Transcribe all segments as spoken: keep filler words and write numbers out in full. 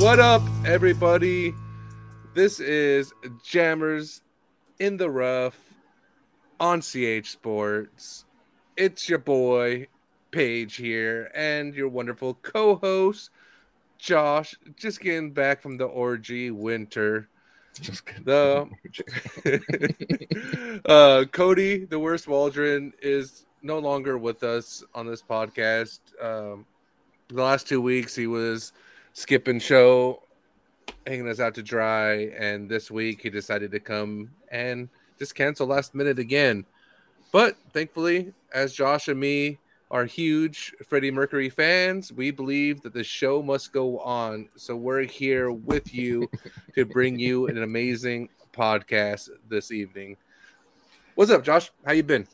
What up, everybody? This is Jammers in the Rough on C H Sports. It's your boy, Paige here, and your wonderful co-host, Josh, just getting back from the orgy winter. Just the uh, Cody, the Worst Waldron, is no longer with us on this podcast. Um, the last two weeks, he was skipping show, hanging us out to dry, and this week he decided to come and just cancel last minute again. But thankfully, as Josh and me are huge Freddie Mercury fans, we believe that the show must go on. So we're here with you to bring you an amazing podcast this evening. What's up, Josh? How you been?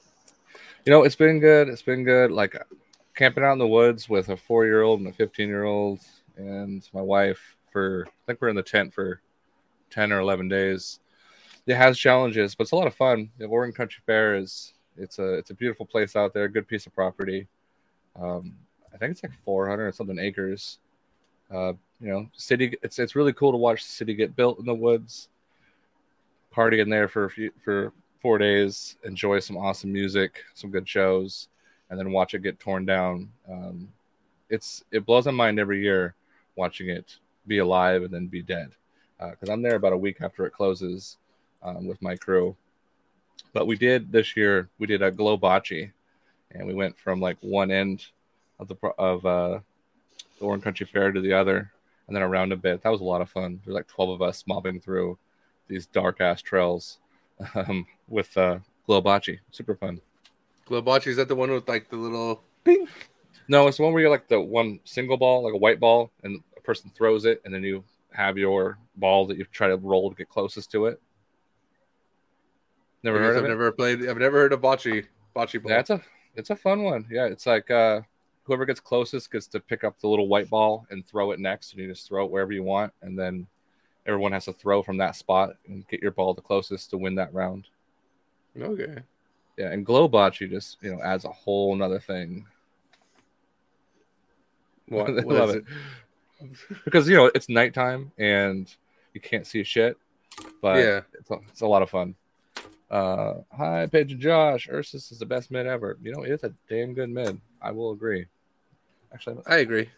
You know, it's been good. It's been good. Like camping out in the woods with a four-year-old and a fifteen-year-old and my wife for, I think we're in the tent for ten or eleven days. It has challenges, but it's a lot of fun. The Oregon Country Fair is, it's a, it's a beautiful place out there. Good piece of property. Um, I think it's like four hundred or something acres. Uh, you know, city, it's, it's really cool to watch the city get built in the woods, party in there for a few, for four days, enjoy some awesome music, some good shows, and then watch it get torn down. Um, it's, it blows my mind every year watching it be alive and then be dead. Uh, cause I'm there about a week after it closes, um, with my crew. But we did this year, we did a glow bocce, and we went from like one end of the, of, uh, the Oregon Country Fair to the other, and then around a bit. That was a lot of fun. There's like twelve of us mobbing through these dark ass trails, um, with, uh, glow bocce. Super fun. Glow bocce, is that the one with like the little pink? No, it's the one where you're like the one single ball, like a white ball, and a person throws it, and then you have your ball that you try to roll to get closest to it. Never heard of I've it? Never played. I've never heard of bocce. Bocce ball. That's a, it's a fun one. Yeah, it's like uh, whoever gets closest gets to pick up the little white ball and throw it next, and you just throw it wherever you want, and then everyone has to throw from that spot and get your ball the closest to win that round. Okay. Yeah, and glow bocce just, you know, adds a whole nother thing. Well, I love it. it because, you know, it's nighttime and you can't see shit, but yeah, it's a, it's a lot of fun. Uh, hi, Paige and Josh. Ursus is the best mid ever. You know, it's a damn good mid. I will agree. Actually, I agree.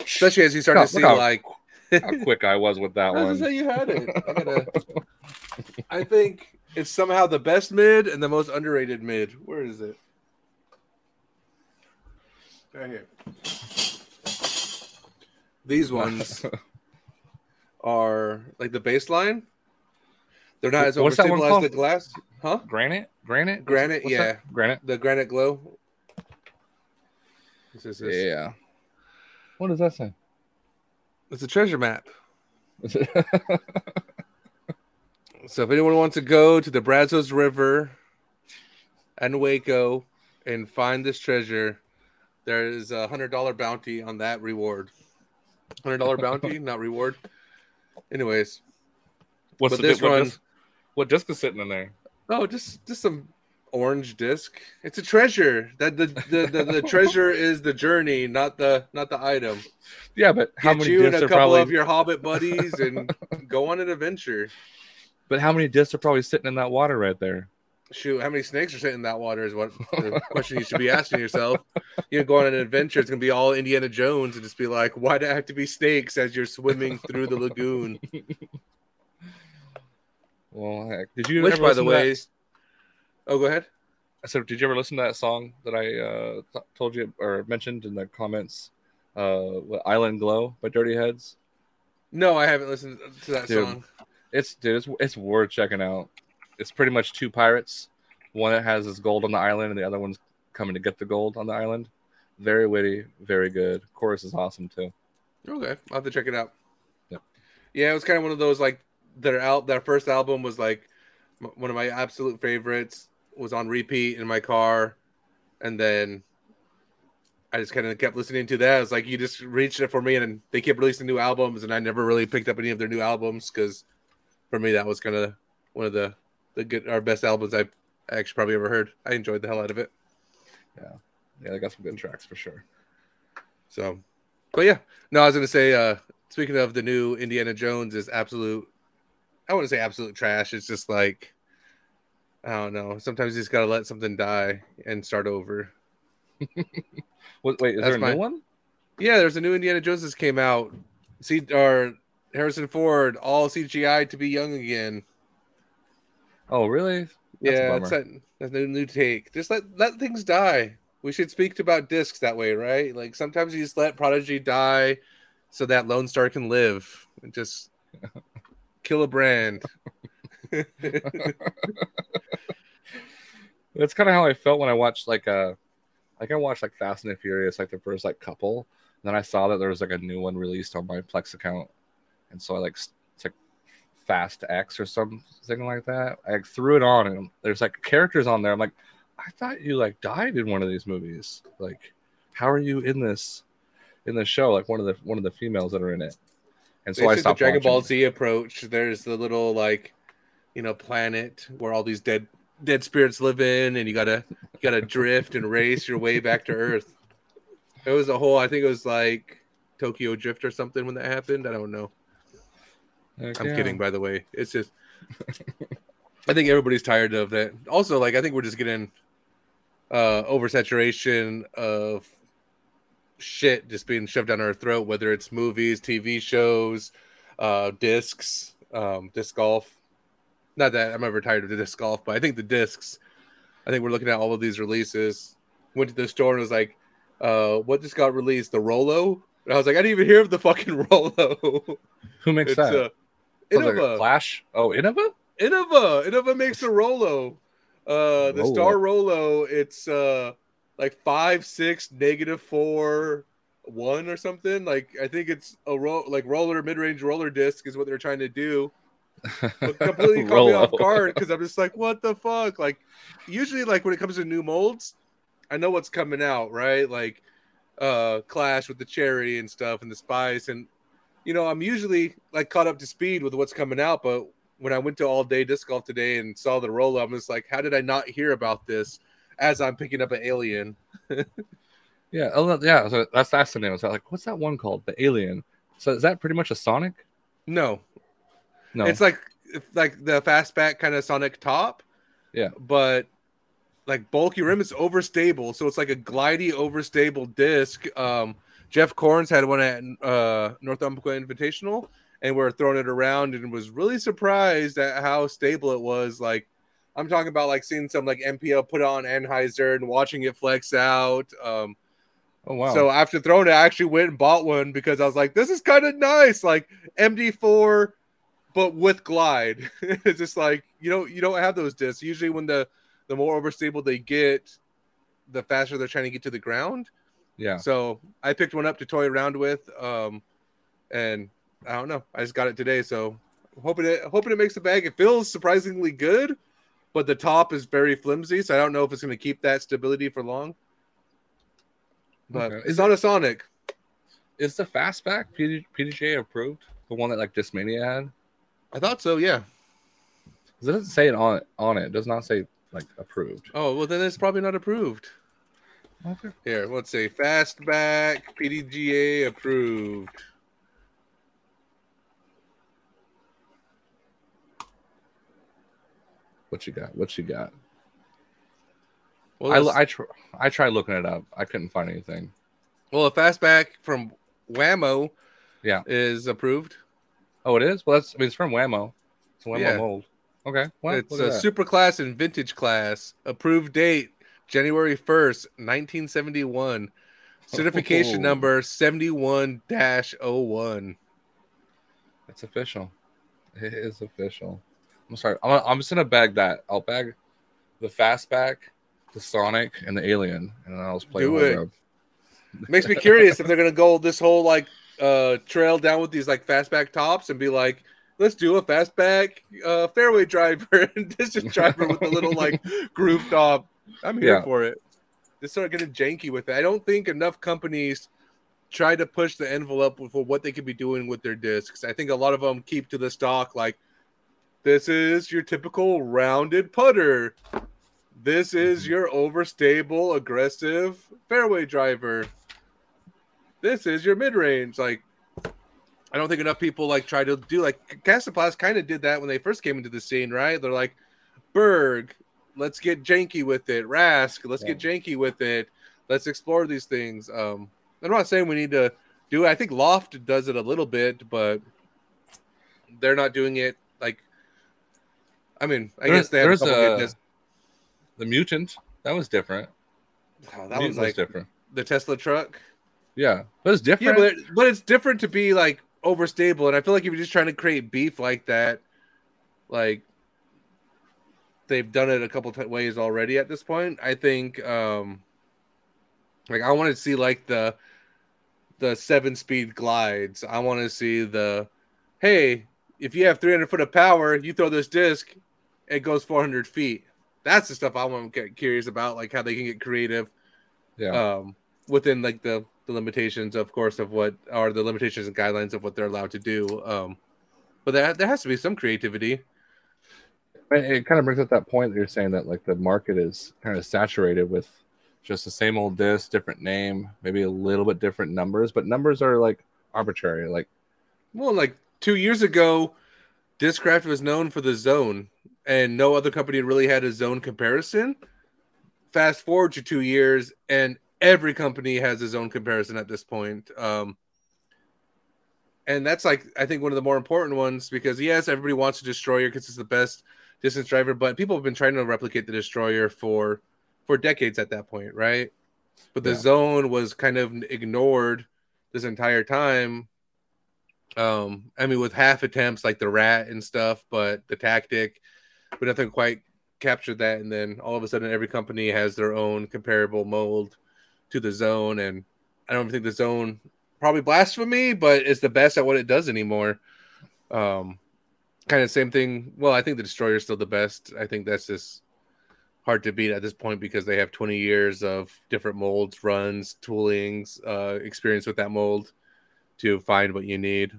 Especially as you start no, to see how, like how quick I was with that I was one. You had it. I, gotta... I think it's somehow the best mid and the most underrated mid. Where is it? Right here. These ones are like the baseline. They're not as overstimulated as the glass. Huh? Granite? Granite? Granite, what's yeah. That? Granite? The granite glow. This is this. Yeah. What does that say? It's a treasure map. So if anyone wants to go to the Brazos River and Waco and find this treasure, there is a one hundred dollars bounty on that reward. one hundred dollars bounty, not reward. Anyways. What's but the this bit, one? What disc, what disc is sitting in there? Oh, just just some orange disc. It's a treasure. That the the, the, the treasure is the journey, not the not the item. Yeah, but how Get many you discs and a couple probably... of your Hobbit buddies and go on an adventure? But how many discs are probably sitting in that water right there? Shoot, how many snakes are sitting in that water is what the question you should be asking yourself. You know, go on an adventure. It's gonna be all Indiana Jones and just be like, why do I have to be snakes as you're swimming through the lagoon? Well, heck. Did you Which, ever by the way, that... oh, go ahead. I said, did you ever listen to that song that I uh, th- told you or mentioned in the comments? Uh, Island Glow by Dirty Heads. No, I haven't listened to that dude, song. It's dude, it's it's worth checking out. It's pretty much two pirates. One that has his gold on the island, and the other one's coming to get the gold on the island. Very witty, very good. Chorus is awesome too. Okay, I'll have to check it out. Yeah, yeah, it was kind of one of those like. Their out their first album was like m- one of my absolute favorites. Was on repeat in my car, and then I just kind of kept listening to that. It's like you just reached it for me, and they kept releasing new albums, and I never really picked up any of their new albums because for me that was kind of one of the the good our best albums I've actually probably ever heard. I enjoyed the hell out of it. Yeah, yeah, they got some good tracks for sure. So, but yeah, no, I was gonna say uh speaking of, the new Indiana Jones is absolute, I wouldn't say absolute trash. It's just like, I don't know. Sometimes you just got to let something die and start over. Wait, is That's there a my, new one? Yeah, there's a new Indiana Jones that came out. See, or Harrison Ford, all C G I to be young again. Oh, really? That's yeah, that's a that, that new, new take. Just let, let things die. We should speak about discs that way, right? Like, sometimes you just let Prodigy die so that Lone Star can live and just kill a brand. That's kind of how I felt when I watched, like, a, like I watched, like, Fast and the Furious, like, the first, like, couple. And then I saw that there was, like, a new one released on my Plex account. And so I, like, it's, like, Fast X or something like that. I like, threw it on, and there's, like, characters on there. I'm like, I thought you, like, died in one of these movies. Like, how are you in this, in the show? Like, one of the one of the females that are in it. And so I stopped the Dragon watching. Ball Z approach. There's the little, like, you know, planet where all these dead dead spirits live in, and you gotta you gotta drift and race your way back to Earth. It was a whole. I think it was like Tokyo Drift or something when that happened. I don't know. Okay. I'm kidding, by the way. It's just, I think everybody's tired of that. Also, like, I think we're just getting uh, oversaturation of shit just being shoved down our throat, whether it's movies, T V shows, uh, discs, um, disc golf. Not that I'm ever tired of the disc golf, but I think the discs, I think we're looking at all of these releases. Went to the store and was like, uh, what just got released? The Rolo? And I was like, I didn't even hear of the fucking Rolo. Who makes it's, that? Uh, Innova. Flash? Oh, Innova? Innova. Innova makes the Rolo. Uh, the Rolo. Star Rolo, it's uh, like five, six, negative four, one or something. Like, I think it's a ro- like roller, mid-range roller disc is what they're trying to do. But completely caught me off guard because I'm just like, what the fuck? Like, usually, like, when it comes to new molds, I know what's coming out, right? Like, uh, Clash with the cherry and stuff and the spice, and you know, I'm usually like caught up to speed with what's coming out. But when I went to all day disc golf today and saw the Rolo, I'm just like, how did I not hear about this? As I'm picking up an Alien. yeah, yeah. So that's that's the name. So like, what's that one called? The Alien. So is that pretty much a Sonic? No, no. It's like like the Fastback kind of Sonic top. Yeah, but. Like bulky rim, it's overstable, so it's like a glidey overstable disc. Um, Jeff Corns had one at uh, Northumberland Invitational, and we were throwing it around, and was really surprised at how stable it was. Like, I'm talking about like seeing some like M P L put on Anheuser and watching it flex out. Um, oh wow! So after throwing it, I actually went and bought one because I was like, this is kind of nice, like M D four, but with glide. It's just like you don't you don't have those discs usually when the The more overstable they get, the faster they're trying to get to the ground. Yeah. So I picked one up to toy around with, um, and I don't know. I just got it today, so I'm hoping it hoping it makes the bag. It feels surprisingly good, but the top is very flimsy, so I don't know if it's going to keep that stability for long. But okay. It's not a Sonic. Is the Fastback P D G A approved? The one that like Dismania had? I thought so. Yeah. It doesn't say it on it. On it, it does not say. Like approved. Oh well, then it's probably not approved. Okay. Here, let's say Fastback P D G A approved. What you got? What you got? Well, I I, tr- I tried looking it up. I couldn't find anything. Well, a Fastback from Wham-O, yeah, is approved. Oh, it is. Well, that's. I mean, it's from Wham-O. It's Wham-O yeah. mold. Okay. What? It's a that? super class and vintage class. Approved date January first, nineteen seventy-one. Certification oh. number seventy-one dash oh one. That's official. It is official. I'm sorry. I'm, I'm just going to bag that. I'll bag the Fastback, the Sonic, and the Alien. And then I'll just play Do it. Around. Makes me curious if they're going to go this whole like uh, trail down with these like Fastback tops and be like, let's do a Fastback uh, fairway driver and distance driver with a little like groove top. I'm here yeah. for it. Just start getting janky with it. I don't think enough companies try to push the envelope for what they could be doing with their discs. I think a lot of them keep to the stock. Like, this is your typical rounded putter. This is your overstable, aggressive fairway driver. This is your mid range. Like, I don't think enough people like try to do like Castoplast kind of did that when they first came into the scene, right? They're like, Berg, let's get janky with it. Rask, let's yeah. get janky with it. Let's explore these things. Um, I'm not saying we need to do it. I think Loft does it a little bit, but they're not doing it. Like, I mean, I there's, guess they have there's a couple a, good the Mutant that was different. Oh, that was, like, was different. The Tesla truck. Yeah, but it's different. Yeah, but, it, but it's different to be like overstable, and I feel like if you're just trying to create beef like that, like they've done it a couple t- ways already at this point. I think, um, like I want to see like the the seven speed glides. I want to see the hey, if you have three hundred foot of power, you throw this disc, it goes four hundred feet. That's the stuff I'm curious about, like how they can get creative. Yeah. Um, within like the, the limitations, of course, of what are the limitations and guidelines of what they're allowed to do. Um, but there, there has to be some creativity. It, it kind of brings up that point that you're saying that like the market is kind of saturated with just the same old disc, different name, maybe a little bit different numbers, but numbers are like arbitrary. Like, well, like two years ago, Discraft was known for the Zone, and no other company really had a Zone comparison. Fast forward to two years, and every company has its own comparison at this point. Um, and that's like, I think one of the more important ones, because yes, everybody wants a Destroyer because it's the best distance driver, but people have been trying to replicate the Destroyer for, for decades at that point. Right. But the yeah. Zone was kind of ignored this entire time. Um, I mean, with half attempts like the Rat and stuff, but the Tactic, but nothing quite captured that. And then all of a sudden every company has their own comparable mold to the Zone, and I don't think the Zone probably blasphemy, but it's the best at what it does anymore. Um, kind of same thing. Well, I think the Destroyer is still the best. I think that's just hard to beat at this point because they have twenty years of different molds, runs, toolings, uh, experience with that mold to find what you need.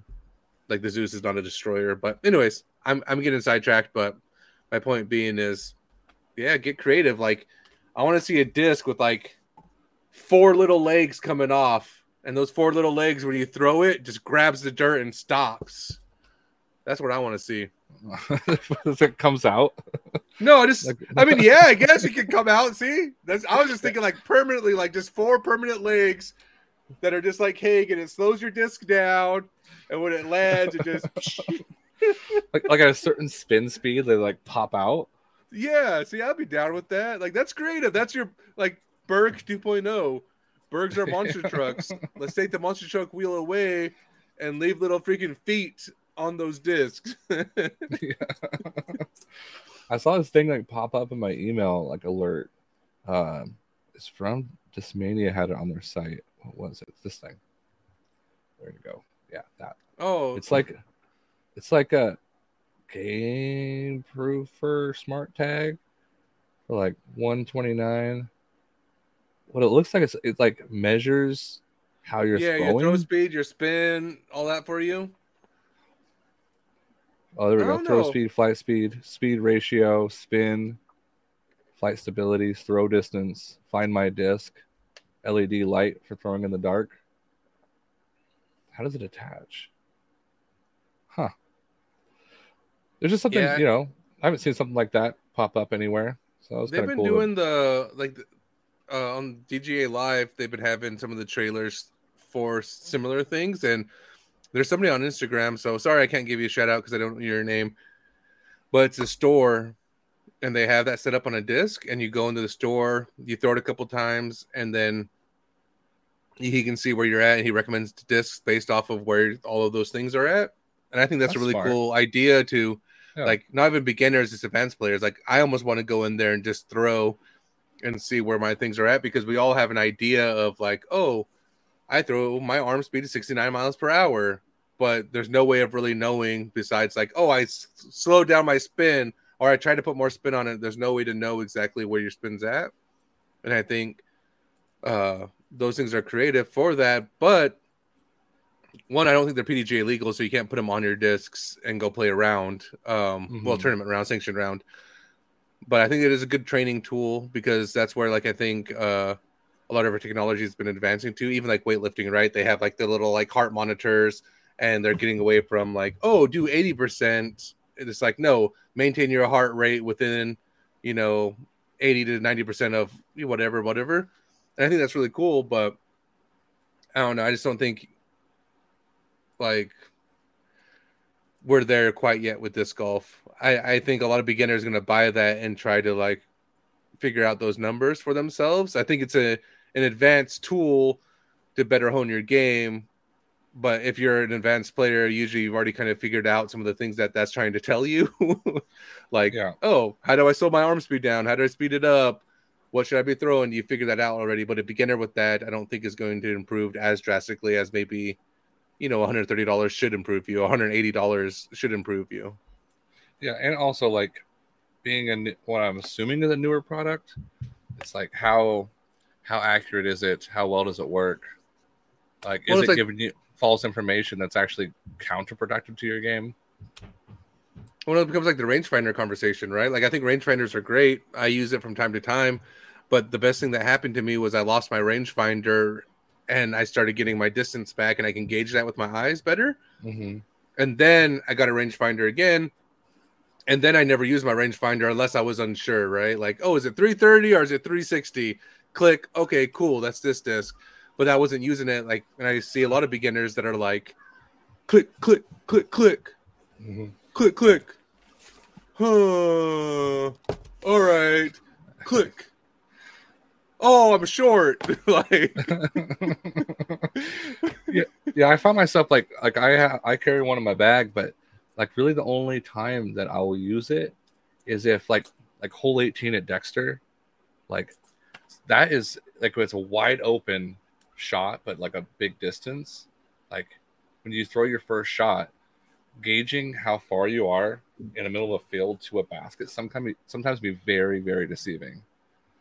Like the Zeus is not a Destroyer, but anyways, I'm I'm getting sidetracked. But my point being is, yeah, get creative. Like I want to see a disc with like four little legs coming off, and those four little legs when you throw it just grabs the dirt and stops. That's what I want to see. It comes out. No, I just like, I mean, yeah, I guess it can come out. See, that's I was just thinking like permanently, like just four permanent legs that are just like Hague, and it slows your disc down, and when it lands, it just like like at a certain spin speed, they like pop out. Yeah, see, I'd be down with that. Like that's creative. That's your like Berg two point oh. Bergs are monster trucks. Let's take the monster truck wheel away and leave little freaking feet on those discs. Yeah. I saw this thing like pop up in my email, like alert. Um, it's from Dismania, had it on their site. What was it? It's this thing. There you go. Yeah, that. Oh, it's like it's like a game proofer smart tag for like one twenty-nine. What it looks like, it's, it like measures how you're yeah, throwing. Yeah, your throw speed, your spin, all that for you. Oh, there we I go. Throw know. speed, flight speed, speed ratio, spin, flight stability, throw distance, find my disc, L E D light for throwing in the dark. How does it attach? Huh. There's just something, yeah, you know, I haven't seen something like that pop up anywhere. So that was kind of cool. They've been doing the, like, the, Uh, on D G A Live, they've been having some of the trailers for similar things, and there's somebody on Instagram. So sorry, I can't give you a shout out because I don't know your name, but it's a store, and they have that set up on a disc. And you go into the store, you throw it a couple times, and then he can see where you're at, and he recommends discs based off of where all of those things are at. And I think that's, that's a really smart. cool idea to, yeah. like, not even beginners, just advanced players. Like, I almost want to go in there and just throw and see where my things are at, because we all have an idea of like, oh, I throw my arm speed is sixty-nine miles per hour, but there's no way of really knowing besides like, oh, I s- slowed down my spin, or I tried to put more spin on it. There's no way to know exactly where your spin's at. And I think uh, those things are creative for that. But one, I don't think they're P D G A legal, so you can't put them on your discs and go play a round. Um, mm-hmm. Well, tournament round, sanctioned round. But I think it is a good training tool, because that's where, like, I think uh, a lot of our technology has been advancing to, even like weightlifting, right? They have like the little like heart monitors and they're getting away from like, oh, do eighty percent. It's like, no, maintain your heart rate within, you know, eighty to ninety percent of whatever, whatever. And I think that's really cool, but I don't know. I just don't think like we're there quite yet with disc golf. I, I think a lot of beginners are going to buy that and try to like figure out those numbers for themselves. I think it's a an advanced tool to better hone your game. But if you're an advanced player, usually you've already kind of figured out some of the things that that's trying to tell you. Like, yeah. Oh, how do I slow my arm speed down? How do I speed it up? What should I be throwing? You figure that out already. But a beginner with that, I don't think is going to improve as drastically as maybe, you know, one hundred thirty dollars should improve you. one hundred eighty dollars should improve you. Yeah. And also like being a, what I'm assuming is a newer product. It's like, how, how accurate is it? How well does it work? Like, well, is it like, giving you false information that's actually counterproductive to your game? Well, it becomes like the rangefinder conversation, right? Like, I think rangefinders are great. I use it from time to time. But the best thing that happened to me was I lost my rangefinder and I started getting my distance back, and I can gauge that with my eyes better. Mm-hmm. And then I got a rangefinder again. And then I never used my rangefinder unless I was unsure, right? Like, oh, is it three thirty or is it three sixty? Click. Okay, cool. That's this disc. But I wasn't using it, like, and I see a lot of beginners that are like, click, click, click, click, mm-hmm. click, click, huh, all right, click, oh, I'm short, like, yeah, yeah. I found myself like, like I ha- I carry one in my bag, but like really the only time that I will use it is if like like hole eighteen at Dexter, like that is like it's a wide open shot, but like a big distance. Like when you throw your first shot, gauging how far you are in the middle of a field to a basket sometimes sometimes be very, very deceiving.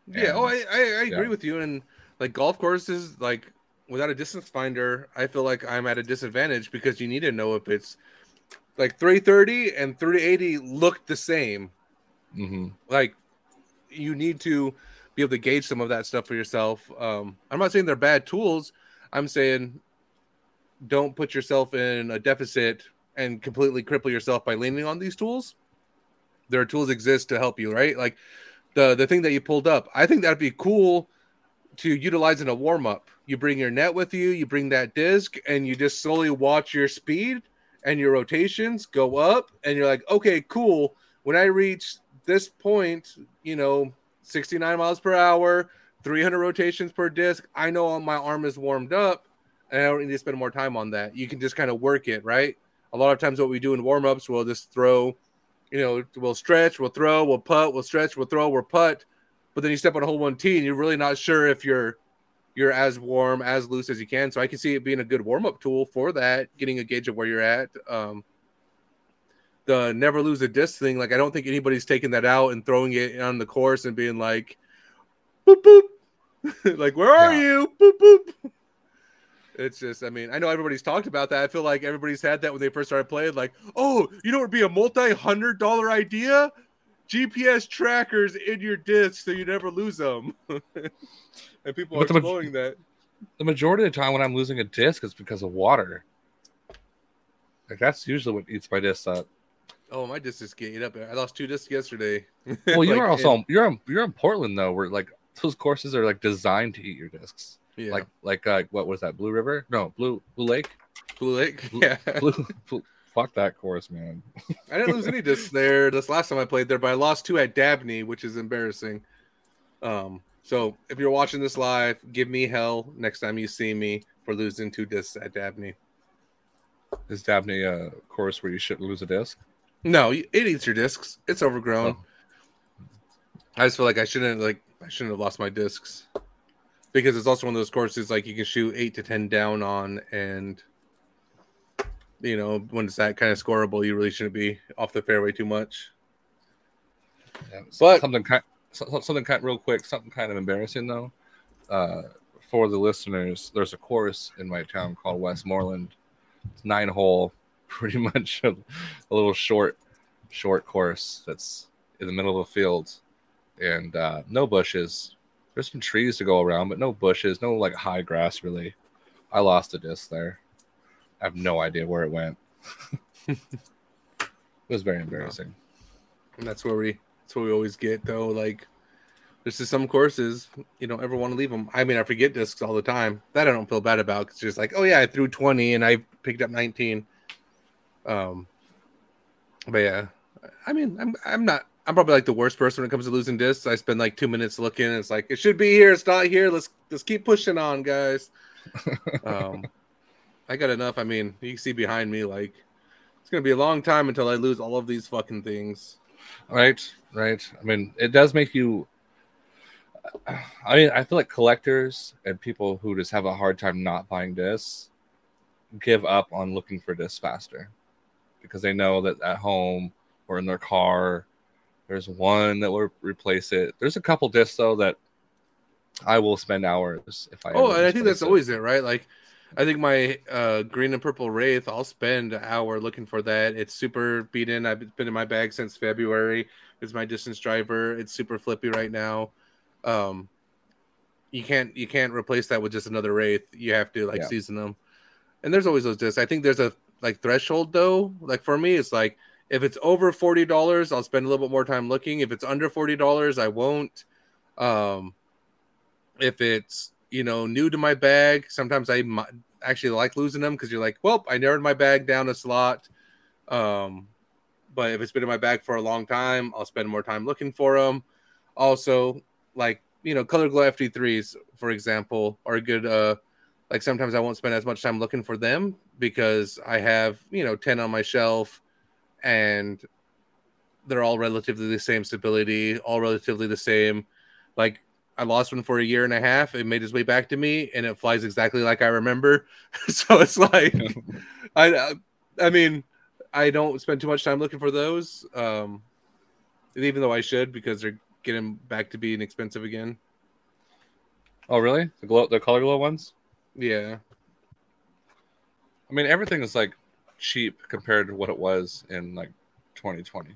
Yeah, and, oh I, I, I agree yeah. with you. And like golf courses, like without a distance finder, I feel like I'm at a disadvantage because you need to know if it's like three thirty and three eighty look the same. Mm-hmm. Like you need to be able to gauge some of that stuff for yourself. Um, I'm not saying they're bad tools. I'm saying don't put yourself in a deficit and completely cripple yourself by leaning on these tools. Their tools exist to help you, right? Like the, the thing that you pulled up, I think that'd be cool to utilize in a warm-up. You bring your net with you, you bring that disc, and you just slowly watch your speed and your rotations go up, and you're like, okay, cool. When I reach this point, you know, sixty-nine miles per hour, three hundred rotations per disc. I know my arm is warmed up, and I don't need to spend more time on that. You can just kind of work it, right? A lot of times what we do in warm-ups, we'll just throw, you know, we'll stretch, we'll throw, we'll putt, we'll stretch, we'll throw, we'll putt, but then you step on a hole one tee, and you're really not sure if you're you're as warm, as loose as you can. So I can see it being a good warm-up tool for that, getting a gauge of where you're at. Um, the never lose a disc thing, like I don't think anybody's taking that out and throwing it on the course and being like, boop, boop. Like, where are yeah. you? Boop, boop. It's just, I mean, I know everybody's talked about that. I feel like everybody's had that when they first started playing, like, oh, you know what would be a multi-hundred dollar idea? G P S trackers in your disc so you never lose them. And people but are blowing ma- that. The majority of the time when I'm losing a disc is because of water. Like, that's usually what eats my disc up. Oh, my disc is getting up. I lost two discs yesterday. Well, you're like, also and... you're you're in Portland though, where like those courses are like designed to eat your discs. Yeah. Like like uh, what was that? Blue River? No, Blue Blue Lake. Blue Lake. Blue, yeah. Blue, Blue, fuck that course, man. I didn't lose any discs there. This last time I played there, but I lost two at Dabney, which is embarrassing. Um. So if you're watching this live, give me hell next time you see me for losing two discs at Dabney. Is Dabney a course where you shouldn't lose a disc? No, it eats your discs. It's overgrown. Oh. I just feel like I shouldn't like I shouldn't have lost my discs because it's also one of those courses like you can shoot eight to ten down on, and you know when it's that kind of scoreable, you really shouldn't be off the fairway too much. Yeah, but something kind, something kind, real quick, something kind of embarrassing though. Uh, for the listeners, there's a course in my town called Westmoreland. It's nine hole. Pretty much a, a little short, short course that's in the middle of a field, and uh, no bushes. There's some trees to go around, but no bushes, no like high grass really. I lost a disc there. I have no idea where it went. It was very embarrassing. And that's where we that's what we always get though. Like, there's just some courses you don't ever want to leave them. I mean, I forget discs all the time. That I don't feel bad about. It's just like, oh yeah, I threw twenty and I picked up nineteen. Um, but yeah, I mean, I'm I'm not. I'm probably like the worst person when it comes to losing discs. I spend like two minutes looking. And it's like, it should be here. It's not here. Let's let's keep pushing on, guys. um, I got enough. I mean, you can see behind me, like, it's going to be a long time until I lose all of these fucking things. Right, right. I mean, it does make you, I mean, I feel like collectors and people who just have a hard time not buying discs give up on looking for discs faster because they know that at home or in their car, there's one that will replace it. There's a couple discs though that I will spend hours if I. Oh, and I think that's it. Always it, right? Like, I think my uh, green and purple Wraith, I'll spend an hour looking for that. It's super beaten. I've been in my bag since February. It's my distance driver. It's super flippy right now. Um, you can't you can't replace that with just another Wraith. You have to like yeah. season them. And there's always those discs. I think there's a like threshold though. Like for me, it's like, if it's over forty dollars, I'll spend a little bit more time looking. If it's under forty dollars, I won't. Um, if it's, you know, new to my bag, sometimes I m- actually like losing them because you're like, well, I narrowed my bag down a slot. Um, but if it's been in my bag for a long time, I'll spend more time looking for them. Also, like, you know, color glow F D threes, for example, are a good, uh, like sometimes I won't spend as much time looking for them because I have, you know, ten on my shelf. And they're all relatively the same stability, all relatively the same. Like, I lost one for a year and a half. It made its way back to me, and it flies exactly like I remember. So it's like, I, I mean, I don't spend too much time looking for those, um, even though I should because they're getting back to being expensive again. Oh, really? The glow, the color glow ones? Yeah. I mean, everything is like cheap compared to what it was in like twenty twenty.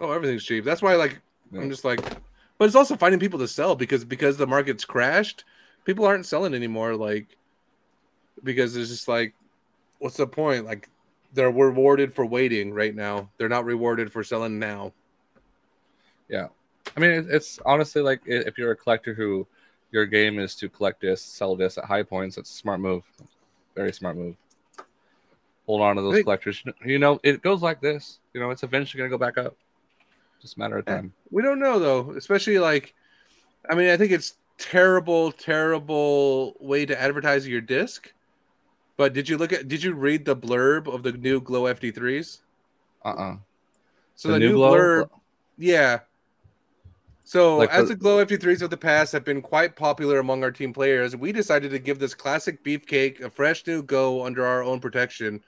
Oh, everything's cheap. That's why, like, yeah. I'm just like, but it's also finding people to sell because because the market's crashed. People aren't selling anymore, like, because it's just like, what's the point? Like, they're rewarded for waiting right now. They're not rewarded for selling now. Yeah, I mean, it, it's honestly like, if you're a collector who your game is to collect discs, sell discs at high points, it's a smart move. Very smart move. Hold on to those think, collectors. You know, it goes like this. You know, it's eventually going to go back up. Just a matter of time. We don't know, though. Especially, like, I mean, I think it's terrible, terrible way to advertise your disc. But did you look at, did you read the blurb of the new Glow F D threes? Uh-uh. So the, the new, new blurb, glow? Yeah. So like as the, the Glow F D threes of the past have been quite popular among our team players, we decided to give this classic beefcake a fresh new go under our own protection.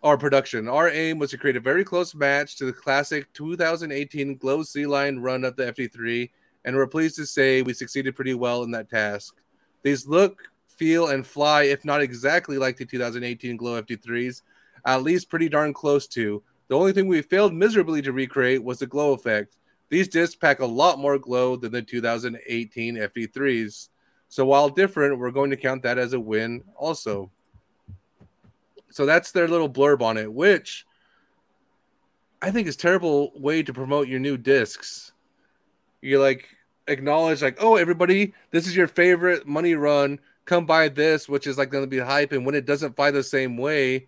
Our production. Our aim was to create a very close match to the classic two thousand eighteen Glow Sea Lion run of the F D three, and we're pleased to say we succeeded pretty well in that task. These look, feel, and fly, if not exactly like the two thousand eighteen Glow F D threes, at least pretty darn close to. The only thing we failed miserably to recreate was the glow effect. These discs pack a lot more glow than the two thousand eighteen F D threes. So while different, we're going to count that as a win also. So that's their little blurb on it, which I think is a terrible way to promote your new discs. You like acknowledge like, oh, everybody, this is your favorite money run. Come buy this, which is like going to be hype. And when it doesn't fly the same way,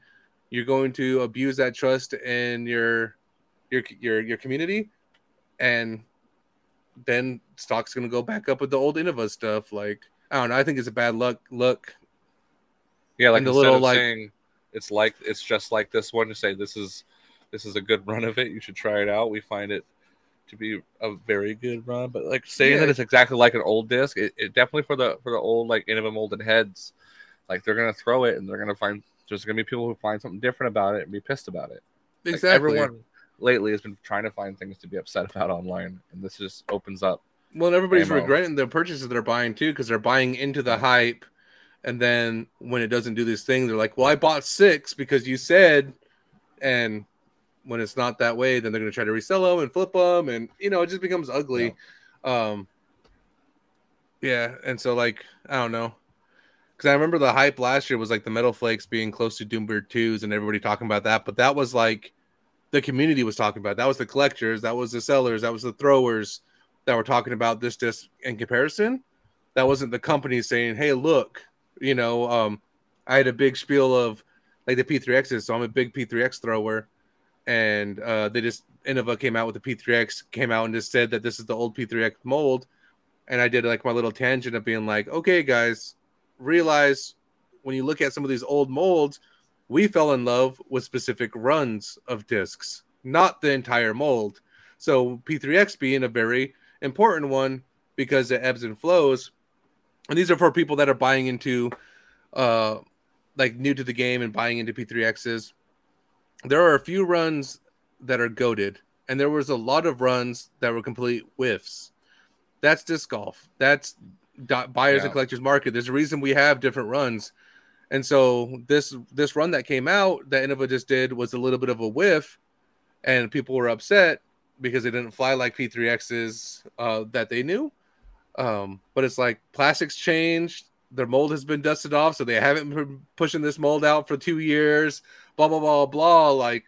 you're going to abuse that trust in your your your your community. And then stock's going to go back up with the old Innova stuff. Like, I don't know. I think it's a bad luck look. Yeah, like, and instead little, of like, saying it's like it's just like this one, to say this is this is a good run of it. You should try it out. We find it to be a very good run. But like saying yeah. that it's exactly like an old disc, it, it definitely for the for the old like Innova molded heads, like they're going to throw it and they're going to find there's going to be people who find something different about it and be pissed about it. Exactly. Like, everyone lately has been trying to find things to be upset about online, and this just opens up. Well, and everybody's ammo. Regretting the purchases they're buying too, because they're buying into the hype, and then when it doesn't do this thing, they're like, well, I bought six because you said, and when it's not that way, then they're going to try to resell them and flip them, and you know, it just becomes ugly. Yeah. Um yeah and so like, I don't know, Because I remember the hype last year was like the Metal Flakes being close to Doombird twos and everybody talking about that. But that was like the community was talking about. That was the collectors. That was the sellers. That was the throwers that were talking about this disc in comparison. That wasn't the company saying, hey, look, you know, um, I had a big spiel of like the P three X's. So I'm a big P three X thrower. And uh, they just, Innova came out with the P three X, came out and just said that this is the old P three X mold. And I did like my little tangent of being like, okay, guys. Realize when you look at some of these old molds, we fell in love with specific runs of discs, not the entire mold. So P three X being a very important one because it ebbs and flows. And these are for people that are buying into, uh, like new to the game and buying into P three X's. There are a few runs that are goated, and there was a lot of runs that were complete whiffs. That's disc golf. That's buyers yeah. and collectors market. There's a reason we have different runs, and so this this run that came out that Innova just did was a little bit of a whiff, and people were upset because they didn't fly like P three X's uh, that they knew. Um, but it's like plastics changed, their mold has been dusted off, so they haven't been pushing this mold out for two years. Blah blah blah blah. Like,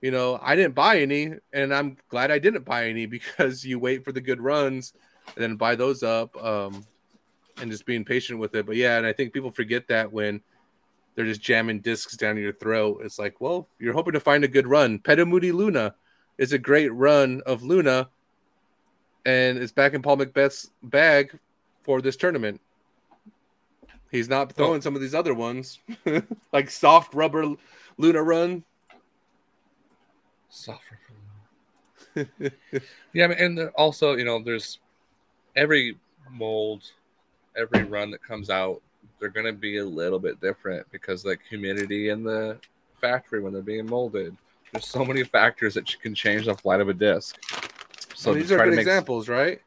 you know, I didn't buy any, and I'm glad I didn't buy any because you wait for the good runs. And then buy those up, um, and just being patient with it. But yeah, and I think people forget that when they're just jamming discs down your throat. It's like, well, you're hoping to find a good run. Petamudi Luna is a great run of Luna, and it's back in Paul Macbeth's bag for this tournament. He's not throwing oh. some of these other ones, like soft rubber Luna run. Soft rubber Luna. Yeah, and also, you know, there's. Every mold, every run that comes out, they're going to be a little bit different because, like, humidity in the factory when they're being molded. There's so many factors that you can change the flight of a disc. So these are good examples, s- right?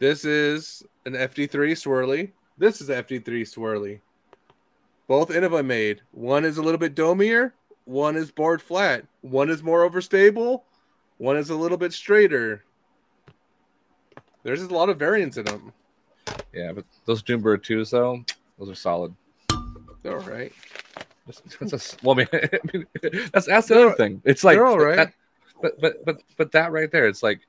This is an F D three swirly. This is an F D three swirly. Both Innova made. One is a little bit domier. One is board flat. One is more overstable. One is a little bit straighter. There's just a lot of variants in them. Yeah, but those Doombird twos, though, those are solid. They're all right. That's, well, I mean, that's, that's the other thing. It's like, they're all right. That, but, but, but, but that right there, it's like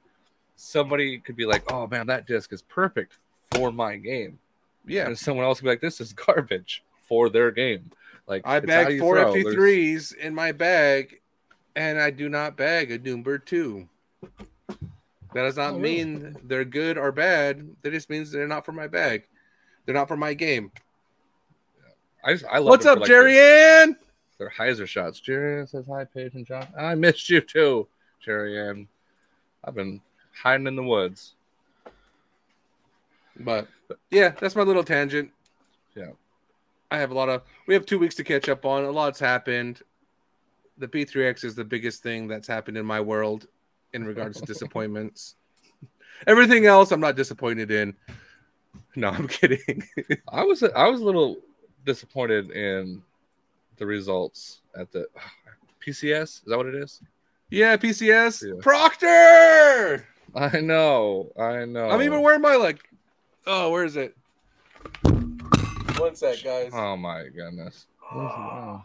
somebody could be like, oh, man, that disc is perfect for my game. Yeah. And someone else could be like, this is garbage for their game. Like, I bagged four throw. F T threes There's... in my bag, and I do not bag a Doombird two. That does not oh, mean really? They're good or bad. That just means they're not for my bag. They're not for my game. I just, I love What's up, Jerry Ann? They're hyzer shots. Jerry Ann says hi, Paige and Josh. I missed you too, Jerry Ann. I've been hiding in the woods. But yeah, that's my little tangent. Yeah. I have a lot of we have two weeks to catch up on. A lot's happened. The P three X is the biggest thing that's happened in my world. In regards to disappointments, everything else I'm not disappointed in. No, I'm kidding. I was a, I was a little disappointed in the results at the oh, P C S. Is that what it is? Yeah, P C S. Yeah. Proctor. I know. I know. I'm even wearing my like. Oh, where is it? One sec, guys. Oh my goodness. Oh.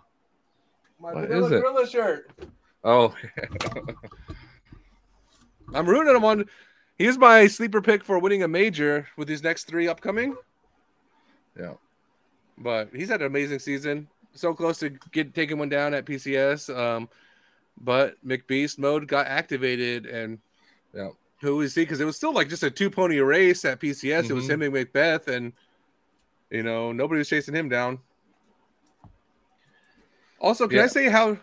My what gorilla, is it? Gorilla shirt. Oh. I'm ruining him on. He's my sleeper pick for winning a major with these next three upcoming. Yeah, but he's had an amazing season. So close to get taking one down at P C S. Um, but McBeast mode got activated, and yeah, who was he? Because it was still like just a two pony race at P C S. Mm-hmm. It was him and Macbeth, and you know nobody was chasing him down. Also, can yeah. I say how?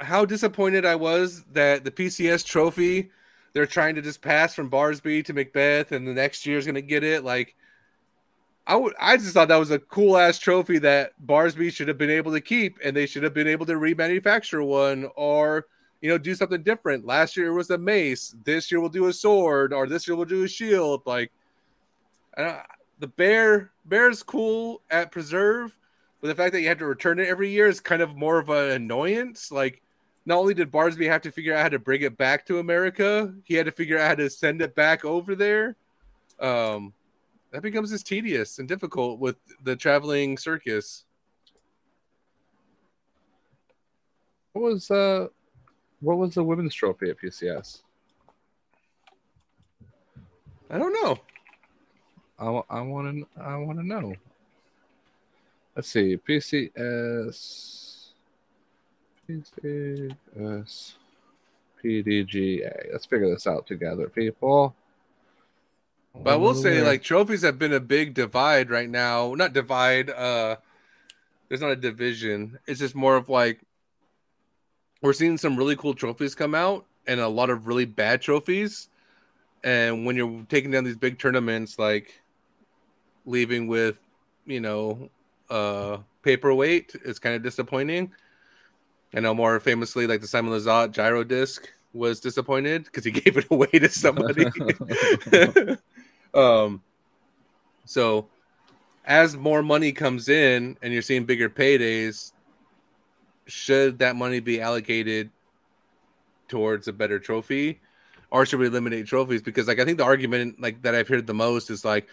How disappointed I was that the P C S trophy, they're trying to just pass from Barsby to Macbeth, and the next year's going to get it. Like, I would, I just thought that was a cool ass trophy that Barsby should have been able to keep, and they should have been able to remanufacture one, or you know, do something different. Last year was a mace. This year we'll do a sword, or this year we'll do a shield. Like, I don't, the bear, bear's cool at preserve, but the fact that you have to return it every year is kind of more of an annoyance. Like. Not only did Barsby have to figure out how to bring it back to America, he had to figure out how to send it back over there. Um, that becomes as tedious and difficult with the traveling circus. What was uh, what was the women's trophy at P C S? I don't know. I I want to I want to know. Let's see. P C S, P C S, P D G A. Let's figure this out together, people. But I will say, like, trophies have been a big divide right now. Not divide. Uh, there's not a division. It's just more of like we're seeing some really cool trophies come out and a lot of really bad trophies. And when you're taking down these big tournaments, like leaving with, you know, uh, paperweight is kind of disappointing. I know more famously, like the Simon Lazat gyro disc was disappointed because he gave it away to somebody. um, so as more money comes in and you're seeing bigger paydays, should that money be allocated towards a better trophy? Or should we eliminate trophies? Because, like, I think the argument, like, that I've heard the most is like,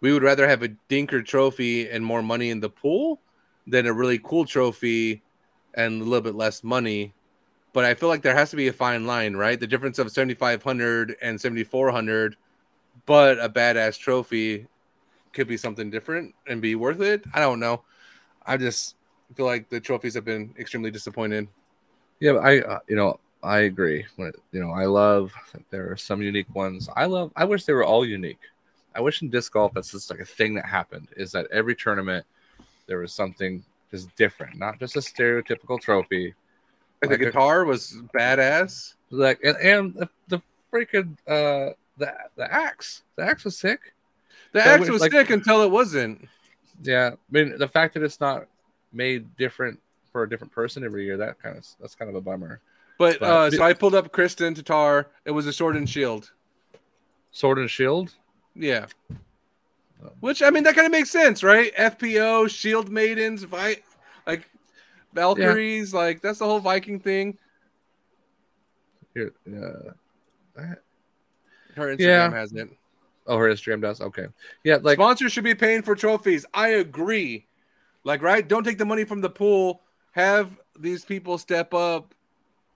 we would rather have a dinker trophy and more money in the pool than a really cool trophy and a little bit less money. But I feel like there has to be a fine line, right? The difference of seventy-five hundred and seventy-four hundred, but a badass trophy could be something different and be worth it. I don't know. I just feel like the trophies have been extremely disappointed. Yeah, but I, uh, you know. I agree. You know, I love there are some unique ones. I love. I wish they were all unique. I wish in disc golf that's just like a thing that happened. Is that every tournament there was something just different, not just a stereotypical trophy. Like the guitar a, was badass. Like and, and the, the freaking uh, the the axe. The axe was sick. The so axe was like, sick until it wasn't. Yeah, I mean the fact that it's not made different for a different person every year. That kind of that's kind of a bummer. But uh, so I pulled up Kristen Tatar. It was a sword and shield. Sword and shield? Yeah. Which, I mean, that kind of makes sense, right? F P O, shield maidens, vi- like Valkyries. Yeah. Like, that's the whole Viking thing. Here, uh, her Instagram yeah. hasn't it. Oh, her Instagram does? Okay. Yeah, like sponsors should be paying for trophies. I agree. Like, right? Don't take the money from the pool. Have these people step up.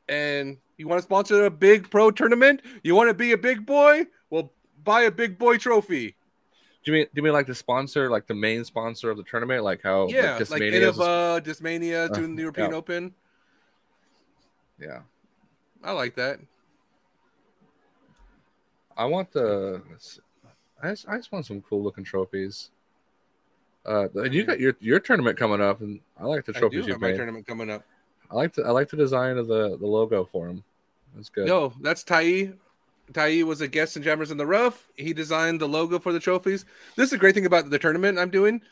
And you want to sponsor a big pro tournament? You want to be a big boy? Well, buy a big boy trophy. Do you mean? Do you mean like the sponsor, like the main sponsor of the tournament, like how? Yeah, like, like Innova, Dismania doing uh, the European yeah. Open. Yeah, I like that. I want the. I just, I just want some cool looking trophies. Uh, and you got your your tournament coming up, and I like the trophies I do you have made. My tournament coming up. I like the I like the design of the, the logo for him. That's good. No, that's Tai. Tai was a guest in Jammers in the Rough. He designed the logo for the trophies. This is a great thing about the tournament I'm doing.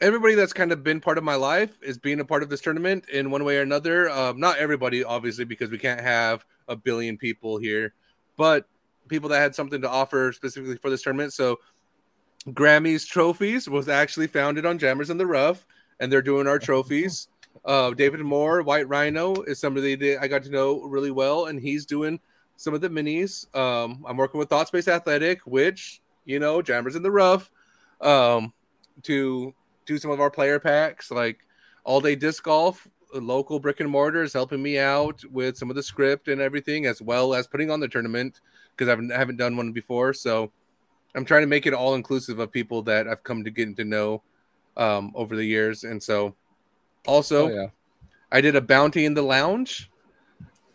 Everybody that's kind of been part of my life is being a part of this tournament in one way or another. Um, not everybody, obviously, because we can't have a billion people here, but people that had something to offer specifically for this tournament. So Grammy's Trophies was actually founded on Jammers in the Rough, and they're doing our trophies. Uh, David Moore, White Rhino, is somebody that I got to know really well, and he's doing some of the minis. Um, I'm working with ThoughtSpace Athletic, which, you know, Jammers in the Rough, um, to do some of our player packs, like All Day Disc Golf, local brick and mortar is helping me out with some of the script and everything, as well as putting on the tournament, because I haven't done one before, so I'm trying to make it all-inclusive of people that I've come to get to know um, over the years, and so... Also, oh, yeah. I did a bounty in the lounge,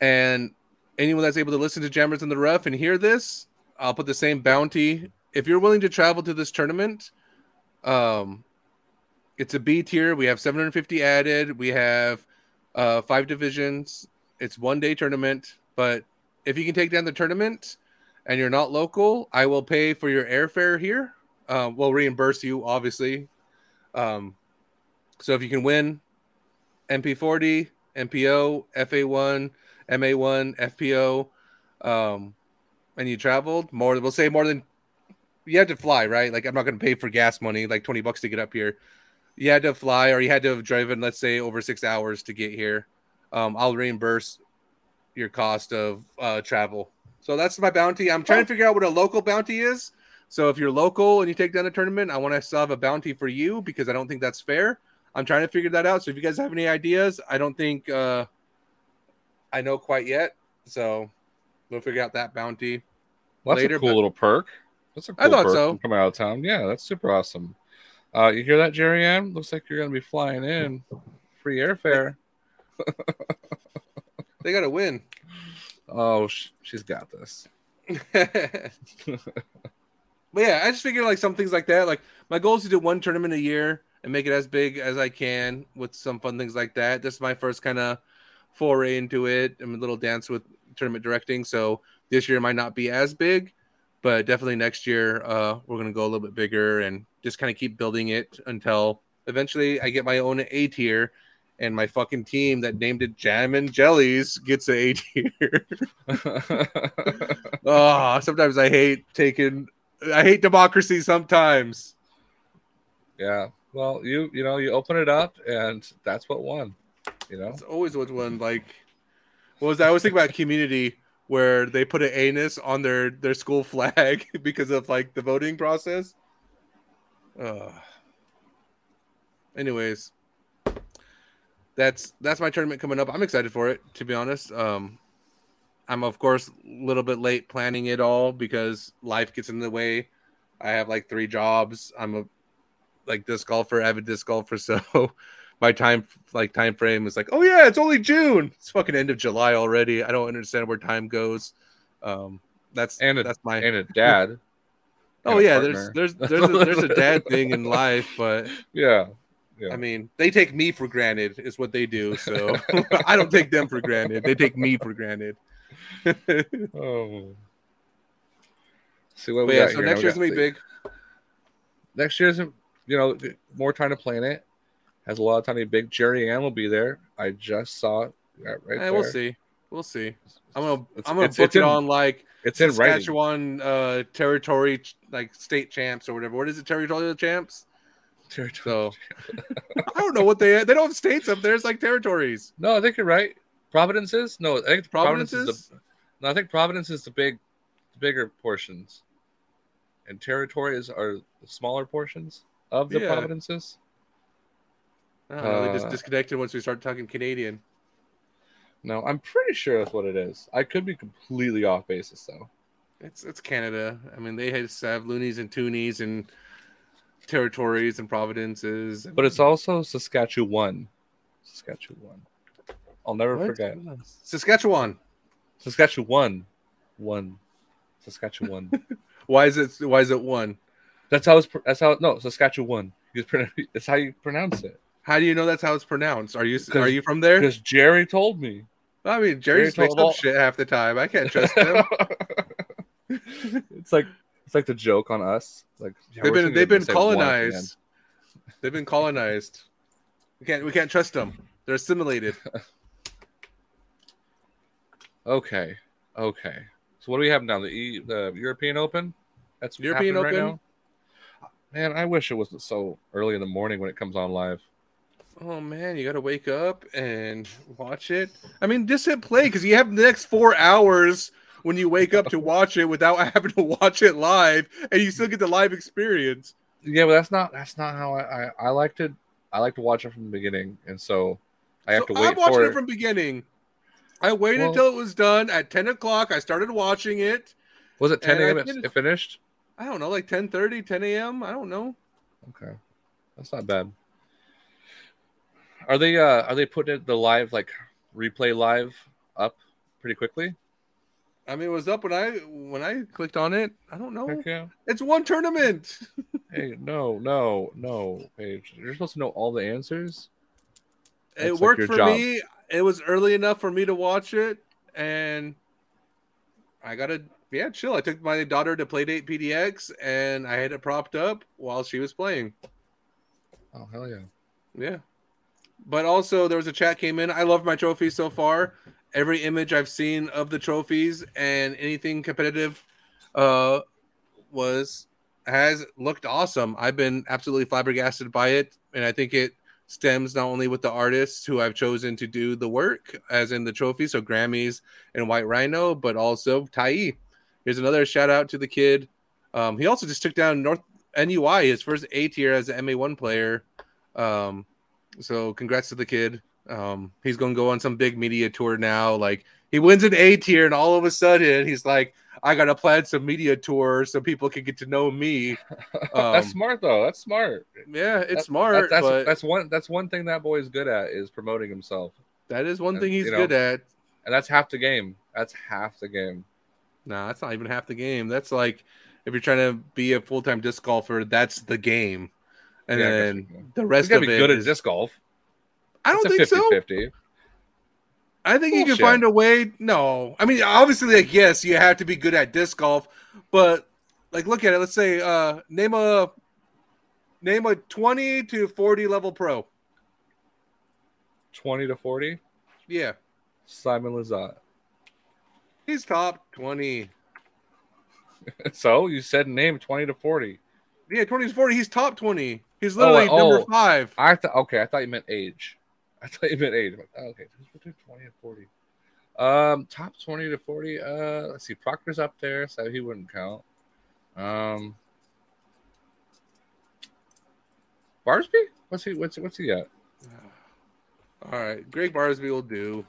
and anyone that's able to listen to Jammers in the Rough and hear this, I'll put the same bounty. If you're willing to travel to this tournament, um, it's a B tier. We have seven hundred fifty added. We have uh, five divisions. It's one day tournament, but if you can take down the tournament and you're not local, I will pay for your airfare here. Uh, we'll reimburse you, obviously. Um, so if you can win. M P forty, M P O, F A one, M A one, F P O, um, and you traveled more. We'll say more than you had to fly, right? Like, I'm not going to pay for gas money, like twenty bucks to get up here. You had to fly, or you had to have driven, let's say, over six hours to get here. Um, I'll reimburse your cost of uh, travel. So that's my bounty. I'm trying to figure out what a local bounty is So if you're local and you take down a tournament, I want to still have a bounty for you because I don't think that's fair. I'm trying to figure that out. So if you guys have any ideas, I don't think uh, I know quite yet. So we'll figure out that bounty well, that's later. That's a cool but... little perk. That's a cool I thought perk so. From out of town. Yeah, that's super awesome. Uh, you hear that, Jerry Ann? Looks like you're going to be flying in. Free airfare. They got to win. Oh, sh- she's got this. But yeah, I just figured like some things like that. Like my goal is to do one tournament a year and make it as big as I can with some fun things like that. This is my first kind of foray into it. I'm a little dance with tournament directing, so this year might not be as big, but definitely next year uh, we're going to go a little bit bigger and just kind of keep building it until eventually I get my own A tier and my fucking team that named it Jam and Jellies gets an A tier. Oh, sometimes I hate taking... I hate democracy sometimes. Yeah. Well, you you know, you open it up and that's what won. You know? It's always what won. Like what was that? I always think about Community where they put an anus on their, their school flag because of like the voting process. Uh anyways. That's that's my tournament coming up. I'm excited for it, to be honest. Um I'm, of course, a little bit late planning it all because life gets in the way. I have, like, three jobs. I'm a, like, disc golfer, avid disc golfer, so my time, like, time frame is like, oh, yeah, it's only June. It's fucking end of July already. I don't understand where time goes. Um, that's and a, that's my... And a dad. Oh, and yeah, there's there's there's a, there's a dad thing in life, but... Yeah. Yeah. I mean, they take me for granted is what they do, so I don't take them for granted. They take me for granted. Oh, see what but we yeah, got so here. Next year's gonna be big. Next year's, you know, more time to plan it. Has a lot of time to be big. Jerry Ann will be there. I just saw it right hey, there. We'll see. We'll see. I'm gonna it's, I'm gonna it's, book it's it in, on like it's in Saskatchewan uh, territory, like state champs or whatever. What is it? Territorial champs. Territorial. So, I don't know what they they don't have states up there. It's like territories. No, I think you're right. Providences? No, I think Providence is the, no, I think Providence is the big, the bigger portions, and territories are the smaller portions of the yeah. Providences. I don't know, uh, they just disconnected once we start talking Canadian. No, I'm pretty sure that's what it is. I could be completely off basis though. It's it's Canada. I mean, they have loonies and toonies and territories and providences, but it's also Saskatchewan, Saskatchewan. I'll never what? forget. Saskatchewan. Saskatchewan. One. Saskatchewan. Why is it why is it one? That's how it's that's how no, Saskatchewan. That's how you pronounce it. How do you know that's how it's pronounced? Are you are you from there? Because Jerry told me. I mean, Jerry's Jerry makes up all... shit half the time. I can't trust him. It's like it's like the joke on us. Like yeah, they've been they've been colonized. They've been colonized. We can't we can't trust them. They're assimilated. Okay, okay. So what do we have now? The e, the European Open. That's European Open. Right now? Man, I wish it wasn't so early in the morning when it comes on live. Oh man, you got to wake up and watch it. I mean, just hit play because you have the next four hours when you wake up to watch it without having to watch it live, and you still get the live experience. Yeah, but that's not that's not how I I, I like to I like to watch it from the beginning, and so I have so to wait. I'm watching for it from beginning. I waited well, until it was done at ten o'clock. I started watching it. Was it ten a.m. it finished? I don't know, like ten thirty, ten a.m. I don't know. Okay, that's not bad. Are they uh, are they putting the live like replay live up pretty quickly? I mean, it was up when I when I clicked on it. I don't know. Yeah. It's one tournament. Hey, no, no, no, Paige. You're supposed to know all the answers. It Looks worked like for job. me. It was early enough for me to watch it, and I got to, yeah, chill. I took my daughter to Playdate P D X, and I had it propped up while she was playing. Oh, hell yeah. Yeah. But also, there was a chat came in. I love my trophies so far. Every image I've seen of the trophies and anything competitive uh, was has looked awesome. I've been absolutely flabbergasted by it, and I think it stems not only with the artists who I've chosen to do the work, as in the trophy, so Grammys and White Rhino, but also Tai. Here's another shout out to the kid Um, he also just took down North N U I, his first A tier as an M A one player. Um, so congrats to the kid. Um, he's going to go on some big media tour now. Like, he wins an A tier, and all of a sudden he's like, I got to plan some media tour so people can get to know me. Um, that's smart, though. That's smart. Yeah, it's that's, smart. That, that's, but that's one. That's one thing that boy is good at, is promoting himself. That is one and, thing he's you know, good at, and that's half the game. That's half the game. Nah, that's not even half the game. That's like, if you're trying to be a full time disc golfer, that's the game, and yeah, then the rest of be it. Good is, at disc golf. I don't that's think fifty, so. fifty. I think Bullshit. You can find a way. No, I mean, obviously, like, yes, you have to be good at disc golf, but like, look at it. Let's say, uh, name a name a twenty to forty level pro. Twenty to forty. Yeah, Simon Lizotte. He's top twenty. So you said name twenty to forty. Yeah, twenty to forty. He's top twenty. He's literally oh, oh. number five. I thought. Okay, I thought you meant age. I thought you meant age. Okay, twenty to forty. Um, top twenty to forty. Uh, let's see. Proctor's up there, so he wouldn't count. Um, Barsby? What's he? What's what's he got? All right, Greg Barsby will do.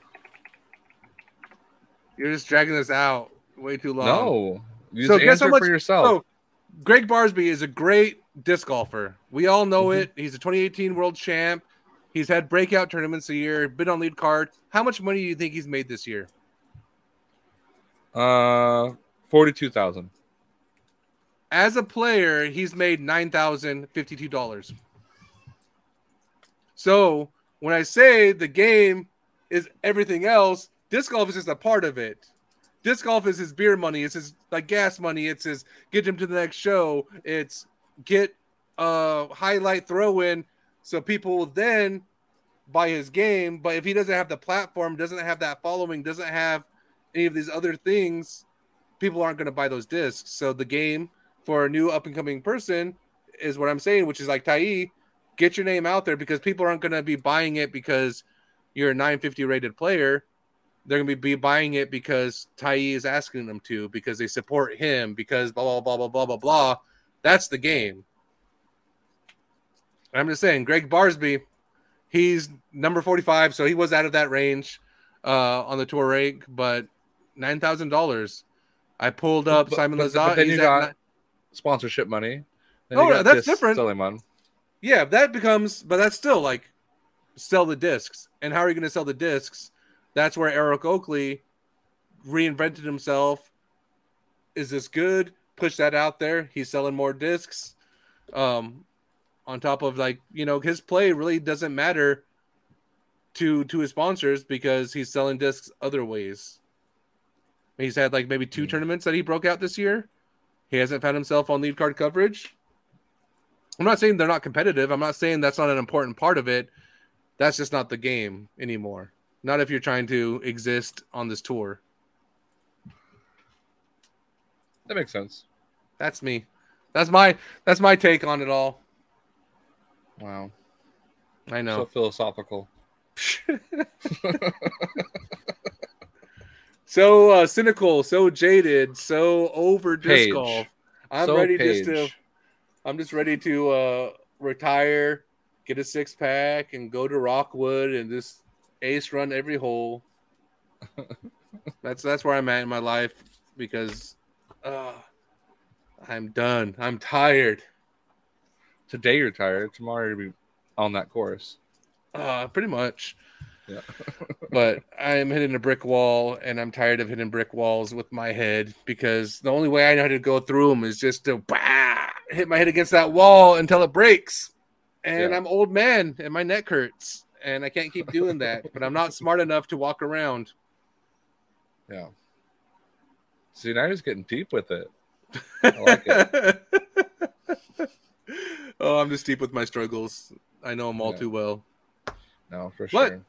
You're just dragging this out way too long. No, you so just guess how much for yourself. Oh, Greg Barsby is a great disc golfer. We all know mm-hmm. it. He's a twenty eighteen world champ. He's had breakout tournaments a year, been on lead card. How much money do you think he's made this year? Uh, forty-two thousand dollars. As a player, he's made nine thousand fifty-two dollars. So when I say the game is everything else, disc golf is just a part of it. Disc golf is his beer money. It's his like gas money. It's his get him to the next show. It's get a highlight throw in. So people will then buy his game, but if he doesn't have the platform, doesn't have that following, doesn't have any of these other things, people aren't going to buy those discs. So the game for a new up-and-coming person is what I'm saying, which is like, Tai, get your name out there, because people aren't going to be buying it because you're a nine fifty rated player. They're going to be buying it because Tai is asking them to, because they support him, because blah, blah, blah, blah, blah, blah, blah. That's the game. I'm just saying, Greg Barsby, he's number forty-five, so he was out of that range uh, on the tour rank, but nine thousand dollars. I pulled up but, Simon Lizotte. But then you got nine... sponsorship money. Then oh, that's different. Selling money. Yeah, that becomes, but that's still like sell the discs. And how are you going to sell the discs? That's where Eric Oakley reinvented himself. Is this good? Push that out there. He's selling more discs. Um, On top of, like, you know, his play really doesn't matter to to his sponsors because he's selling discs other ways. He's had like maybe two mm-hmm. tournaments that he broke out this year. He hasn't found himself on lead card coverage. I'm not saying they're not competitive. I'm not saying that's not an important part of it. That's just not the game anymore. Not if you're trying to exist on this tour. That makes sense. That's me. That's my that's my take on it all. Wow. I know. So philosophical. So uh, cynical, so jaded, so over disc golf. I'm so ready Paige. just to I'm just ready to uh, retire, get a six pack, and go to Rockwood and just ace run every hole. that's that's where I'm at in my life, because uh, I'm done. I'm tired. Today you're tired. Tomorrow you'll be on that course. Uh, pretty much. Yeah. But I am hitting a brick wall, and I'm tired of hitting brick walls with my head, because the only way I know how to go through them is just to bah, hit my head against that wall until it breaks. And yeah. I'm old man, and my neck hurts, and I can't keep doing that. But I'm not smart enough to walk around. Yeah. See, now you're just getting deep with it. I like it. Oh, I'm just deep with my struggles. I know them all yeah. too well. No, for sure. But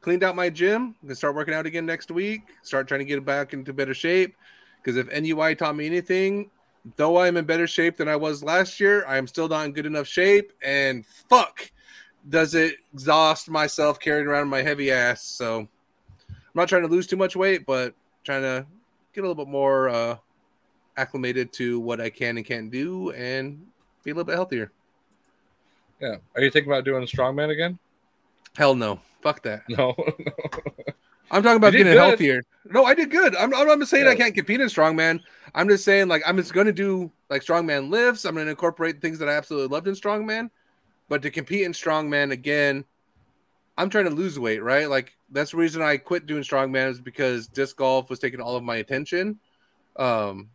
cleaned out my gym. I'm going to start working out again next week. Start trying to get back into better shape. Because if N U I taught me anything, though I'm in better shape than I was last year, I'm still not in good enough shape. And fuck, does it exhaust myself carrying around my heavy ass. So I'm not trying to lose too much weight, but trying to get a little bit more uh, acclimated to what I can and can't do and be a little bit healthier. Yeah. Are you thinking about doing strongman again? Hell no. Fuck that. No. I'm talking about getting good. healthier. No, I did good. I'm, I'm not saying yeah. I can't compete in strongman. I'm just saying, like, I'm just going to do, like, strongman lifts. I'm going to incorporate things that I absolutely loved in strongman. But to compete in strongman again, I'm trying to lose weight, right? Like, that's the reason I quit doing strongman is because disc golf was taking all of my attention. Um,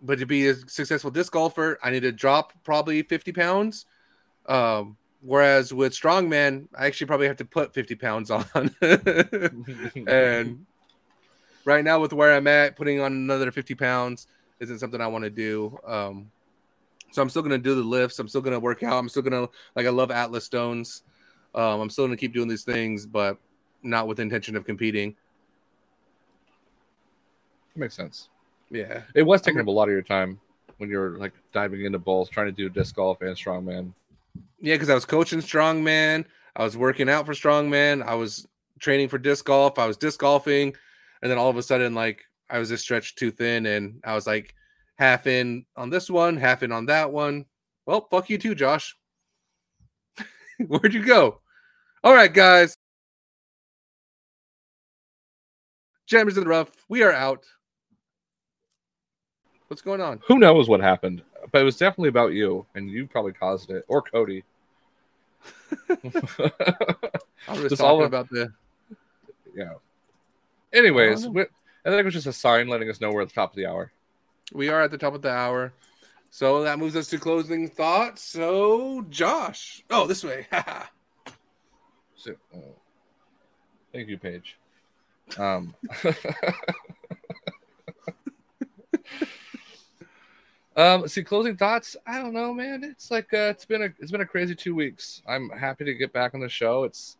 but to be a successful disc golfer, I need to drop probably fifty pounds. Um, whereas with strongman, I actually probably have to put fifty pounds on. And right now with where I'm at, putting on another fifty pounds isn't something I want to do. Um, so I'm still going to do the lifts. I'm still going to work out. I'm still going to, like, I love Atlas stones. Um, I'm still going to keep doing these things, but not with the intention of competing. That makes sense. Yeah. It was taking up a lot of your time when you were, like, diving into both, trying to do disc golf and strongman. Yeah, because I was coaching strongman. I was working out for strongman. I was training for disc golf. I was disc golfing. And then all of a sudden, like, I was just stretched too thin. And I was, like, half in on this one, half in on that one. Well, fuck you too, Josh. Where'd you go? All right, guys. Jammers in the rough. We are out. What's going on? Who knows what happened? But it was definitely about you, and you probably caused it, or Cody. I was just, just all about the. Yeah. Anyways, I, we, I think it was just a sign letting us know we're at the top of the hour. We are at the top of the hour. So that moves us to closing thoughts. So, Josh. Oh, this way. So, uh, thank you, Paige. Um, um, see, closing thoughts. I don't know, man. It's like uh, it's been a it's been a crazy two weeks. I'm happy to get back on the show. It's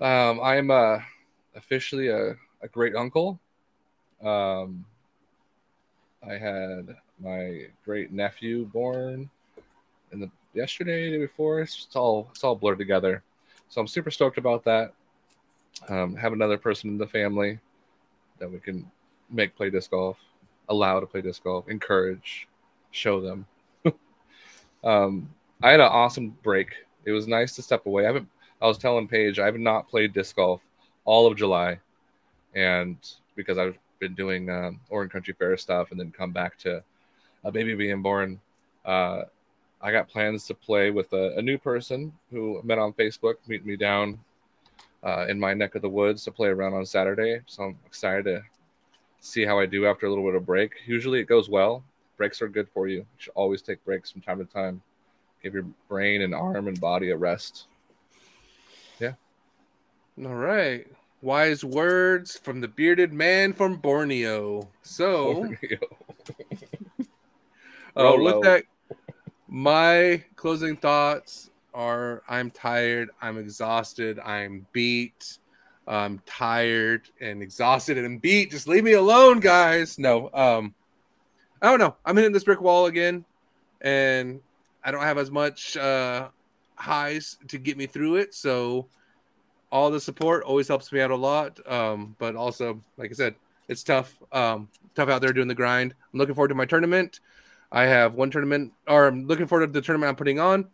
um, I'm uh, officially a, a great uncle. Um, I had my great nephew born in the yesterday, the day before. It's all it's all blurred together. So I'm super stoked about that. Um, have another person in the family that we can make play disc golf, allow to play disc golf, encourage, show them. um, I had an awesome break. It was nice to step away. I haven't. I was telling Paige I have not played disc golf all of July, and because I've been doing um, Oregon Country Fair stuff, and then come back to a baby being born. Uh, I got plans to play with a, a new person who met on Facebook, meeting me down. Uh, in my neck of the woods to play around on Saturday. So I'm excited to see how I do after a little bit of break. Usually it goes well. Breaks are good for you. You should always take breaks from time to time. Give your brain and arm and body a rest. Yeah. All right. Wise words from the bearded man from Borneo. So Borneo. uh, with that, my closing thoughts are I'm tired, I'm exhausted, I'm beat, I'm tired and exhausted and beat. Just leave me alone, guys. No, um, I don't know. I'm hitting this brick wall again, and I don't have as much uh, highs to get me through it. So all the support always helps me out a lot. Um, but also, like I said, it's tough. Um, tough out there doing the grind. I'm looking forward to my tournament. I have one tournament, or I'm looking forward to the tournament I'm putting on.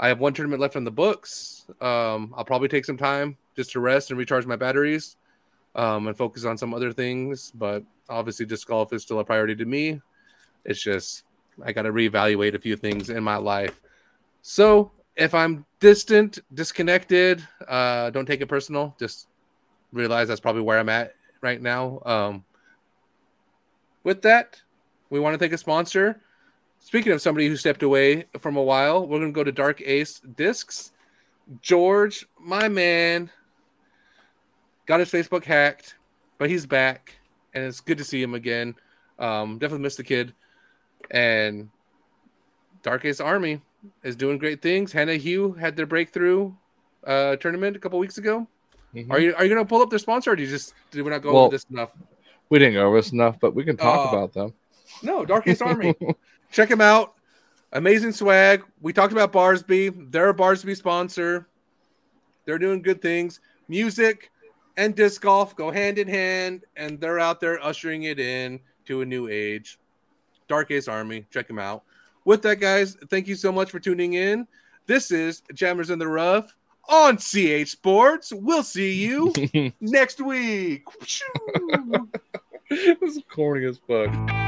I have one tournament left on the books. Um, I'll probably take some time just to rest and recharge my batteries um, and focus on some other things. But obviously, disc golf is still a priority to me. It's just I got to reevaluate a few things in my life. So if I'm distant, disconnected, uh, don't take it personal. Just realize that's probably where I'm at right now. Um, with that, we want to thank a sponsor. Speaking of somebody who stepped away from a while, we're going to go to Dark Ace Discs. George, my man, got his Facebook hacked, but he's back, and it's good to see him again. Um, definitely missed the kid. And Dark Ace Army is doing great things. Hannah Hugh had their breakthrough uh, tournament a couple weeks ago. Mm-hmm. Are you are you going to pull up their sponsor, or do you just did we not go well, over this enough? We didn't go over this enough, but we can talk uh, about them. No, Dark Ace Army. Check them out. Amazing swag. We talked about Barsby. They're a Barsby sponsor. They're doing good things. Music and disc golf go hand in hand, and they're out there ushering it in to a new age. Dark Ace Army. Check him out. With that, guys, thank you so much for tuning in. This is Jammers in the Rough on C H Sports. We'll see you next week. This is corny as fuck.